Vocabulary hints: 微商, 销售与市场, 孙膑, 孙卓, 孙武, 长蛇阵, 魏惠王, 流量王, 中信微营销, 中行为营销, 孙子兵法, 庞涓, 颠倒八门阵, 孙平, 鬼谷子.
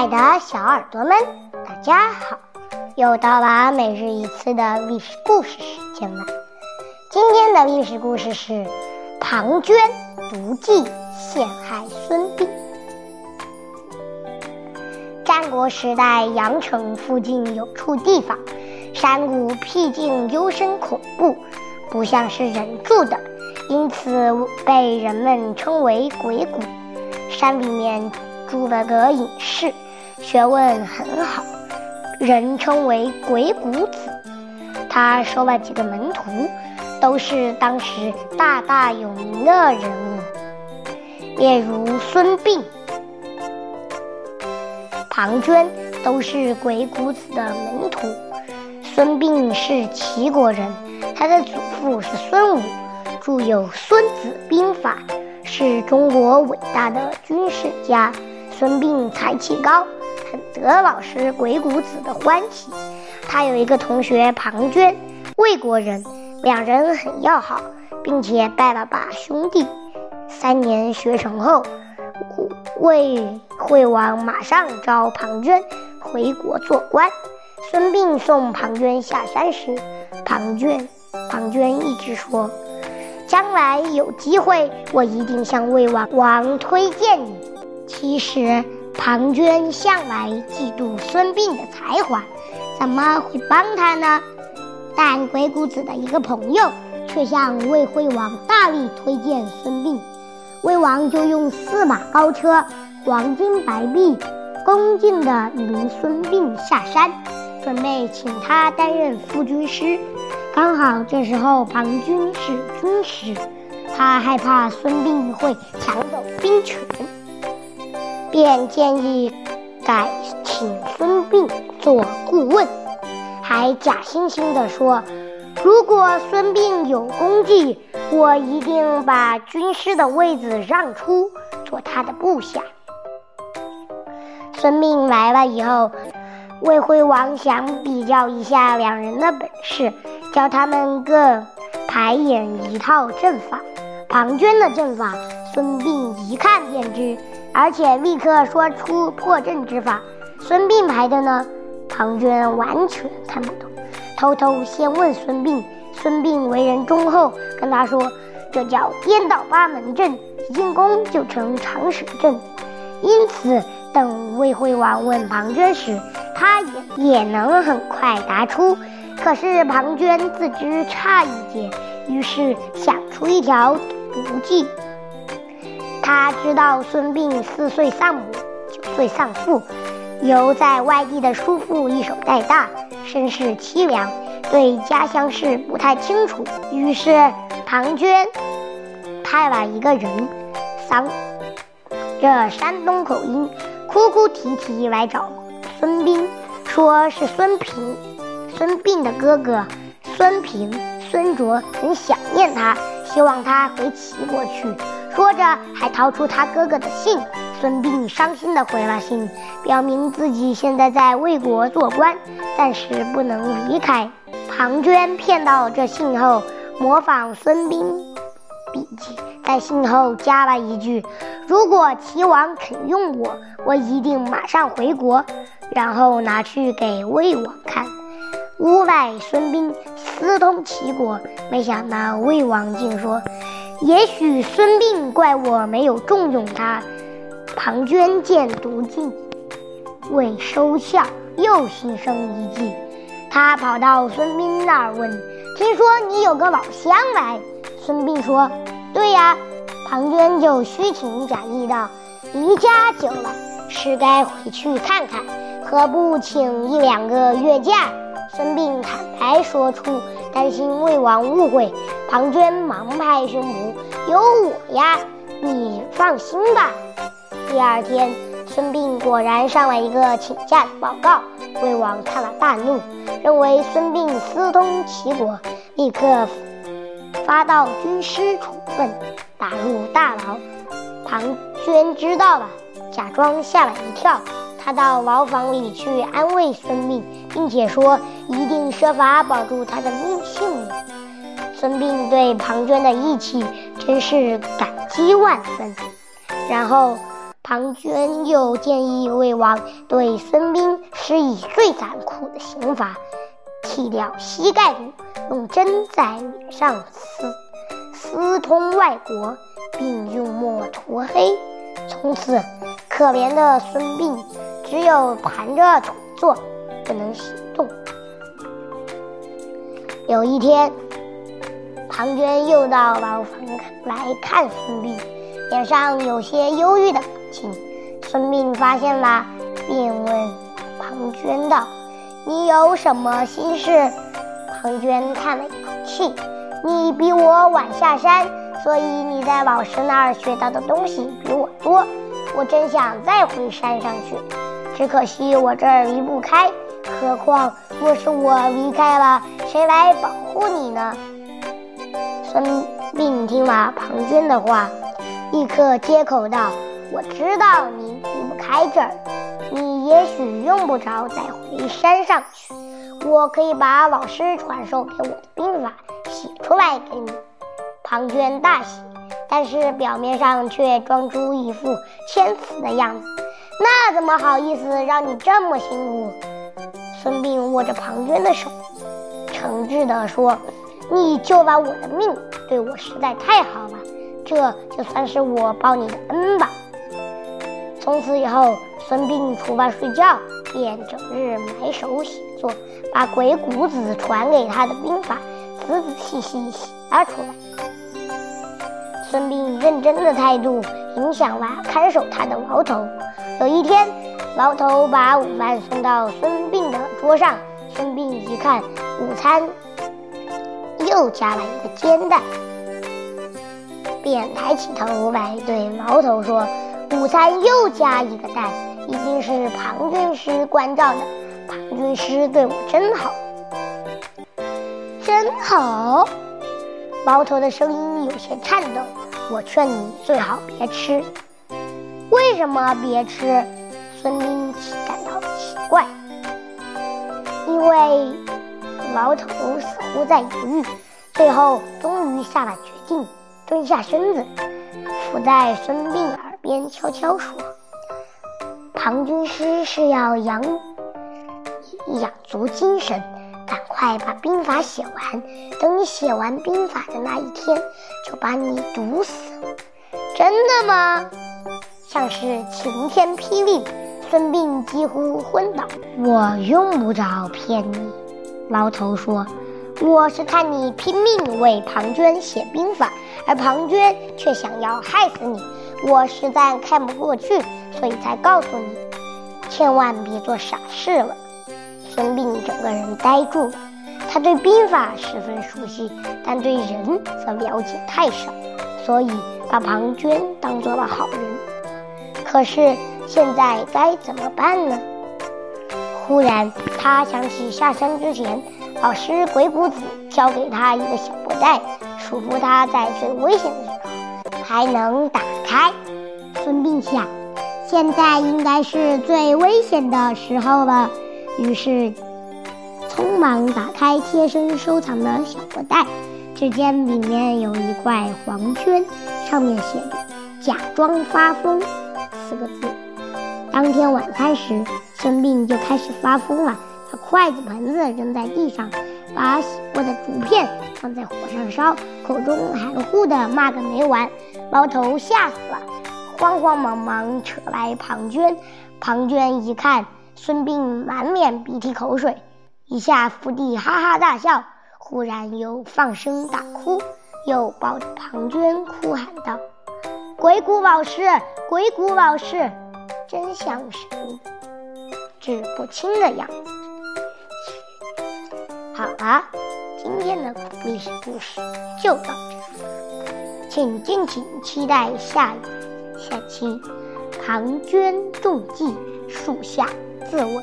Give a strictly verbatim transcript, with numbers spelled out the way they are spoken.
爱的小耳朵们，大家好！又到了每日一次的历史故事时间了。今天的历史故事是庞涓毒计陷害孙膑。战国时代，阳城附近有处地方，山谷僻静幽深恐怖，不像是人住的，因此被人们称为鬼谷。山里面住了个隐士，学问很好，人称为鬼谷子。他收了几个门徒，都是当时大大有名的人物，例如孙膑、庞涓都是鬼谷子的门徒。孙膑是齐国人，他的祖父是孙武，著有《孙子兵法》，是中国伟大的军事家。孙膑才气高，很得老师鬼谷子的欢喜。他有一个同学庞涓，魏国人，两人很要好，并且拜了把兄弟。三年学成后，魏惠王马上召庞涓回国做官。孙膑送庞涓下山时，庞涓庞涓一直说：“将来有机会，我一定向魏王王推荐你。”其实庞涓向来嫉妒孙膑的才华，怎么会帮他呢？但鬼谷子的一个朋友却向魏惠王大力推荐孙膑，魏王就用四马高车、黄金白璧恭敬地迎孙膑下山，准备请他担任副军师。刚好这时候庞涓是军师，他害怕孙膑会抢走兵权，便建议改请孙膑做顾问，还假惺惺地说：“如果孙膑有功绩，我一定把军师的位子让出，做他的部下。”孙膑来了以后，魏惠王想比较一下两人的本事，教他们各排演一套阵法。庞涓的阵法，孙膑一看便知，而且立刻说出破阵之法。孙膑排的呢，庞涓完全看不懂，偷偷先问孙膑。孙膑为人忠厚，跟他说：“这叫颠倒八门阵，一进攻就成长蛇阵。”因此，等魏惠王问庞涓时，他也也能很快答出。可是庞涓自知差一截，于是想出一条毒计。他知道孙膑四岁丧母，九岁丧父，由在外地的叔父一手带大，身世凄凉，对家乡事不太清楚。于是庞涓派了一个人，嗓着山东口音，哭哭啼啼来找孙膑，说是孙平，孙膑的哥哥孙平、孙卓很想念他，希望他回齐国去。说着还掏出他哥哥的信。孙膑伤心地回了信，表明自己现在在魏国做官，暂时不能离开。庞涓骗到这信后，模仿孙膑笔迹，在信后加了一句：“如果齐王肯用我，我一定马上回国。”然后拿去给魏王看，诬赖孙膑私通齐国。没想到魏王竟说：“也许孙膑怪我没有重用他。”庞涓见毒计未收效，又心生一计，他跑到孙膑那儿问：“听说你有个老乡来？”孙膑说：“对呀。”庞涓就虚情假意道：“离家久了，是该回去看看，何不请一两个月假？”孙膑坦白说出担心魏王误会，庞涓忙拍胸脯：“有我呀，你放心吧。”第二天，孙膑果然上了一个请假的报告，魏王看了大怒，认为孙膑私通齐国，立刻发到军师处分，打入大牢。庞涓知道了，假装吓了一跳，他到牢房里去安慰孙膑，并且说一定设法保住他的性命。孙膑对庞涓的义气真是感激万分。然后唐军又建议魏王对孙膑施以最残酷的刑罚，剃掉膝盖骨，用针在脸上刺，私通外国，并用墨涂黑。从此，可怜的孙膑只有盘着腿坐，不能行动。有一天，庞涓又到牢房来看孙膑，脸上有些忧郁的表情。孙膑发现了，便问庞涓道：“你有什么心事？”庞涓叹了一口气：“你比我晚下山，所以你在老师那儿学到的东西比我多。我真想再回山上去，只可惜我这儿离不开。何况若是我离开了，谁来保护你呢？”孙膑听了庞涓的话，立刻接口道：“我知道你离不开这儿，你也许用不着再回山上去。我可以把老师传授给我的兵法写出来给你。”庞涓大喜，但是表面上却装出一副谦辞的样子：“那怎么好意思让你这么辛苦？”孙膑握着庞涓的手，诚挚地说：“你救了我的命，对我实在太好了，这就算是我报你的恩吧。”从此以后，孙膑除了睡觉，便整日埋首写作，把鬼谷子传给他的兵法仔仔细细写了出来。孙膑认真的态度影响了看守他的牢头。有一天，牢头把午饭送到孙膑的桌上，孙膑一看，午餐又加了一个煎蛋，便抬起头来对牢头说：“午餐又加一个蛋，一定是庞军师关照的。庞军师对我真好。”“真好？”牢头的声音有些颤抖。“我劝你最好别吃。”“为什么别吃？”孙膑感到奇怪，因为牢头似乎在犹豫，最后终于下了决定，蹲下身子，伏在孙膑耳边悄悄说：“庞军师是要养养足精神，赶快把兵法写完，等你写完兵法的那一天，就把你毒死。”“真的吗？”像是晴天霹雳，孙膑几乎昏倒。“我用不着骗你。”牢头说：“我是看你拼命为庞涓写兵法，而庞涓却想要害死你，我实在看不过去，所以才告诉你，千万别做傻事了。”孙膑整个人呆住了，他对兵法十分熟悉，但对人则了解太少，所以把庞涓当作了好人。可是现在该怎么办呢？忽然，他想起下山之前，老师鬼谷子交给他一个小布袋，嘱咐他在最危险的时候才能打开。孙膑想，现在应该是最危险的时候了，于是匆忙打开贴身收藏的小布袋，只见里面有一块黄圈，上面写着“假装发疯”四个字。当天晚餐时，孙膑就开始发疯了，把筷子盆子扔在地上，把洗过的竹片放在火上烧，口中含糊的骂个没完。牢头吓死了，慌慌忙忙扯来庞涓。庞涓一看孙膑满脸鼻涕口水，一下伏地哈哈大笑，忽然又放声大哭，又抱着庞涓哭喊道：“鬼谷老师，鬼谷老师，真像神志不清的样子。”好了、啊，今天的历史故事就到这里，请敬请期待下下期《庞涓中计》，树下自刎。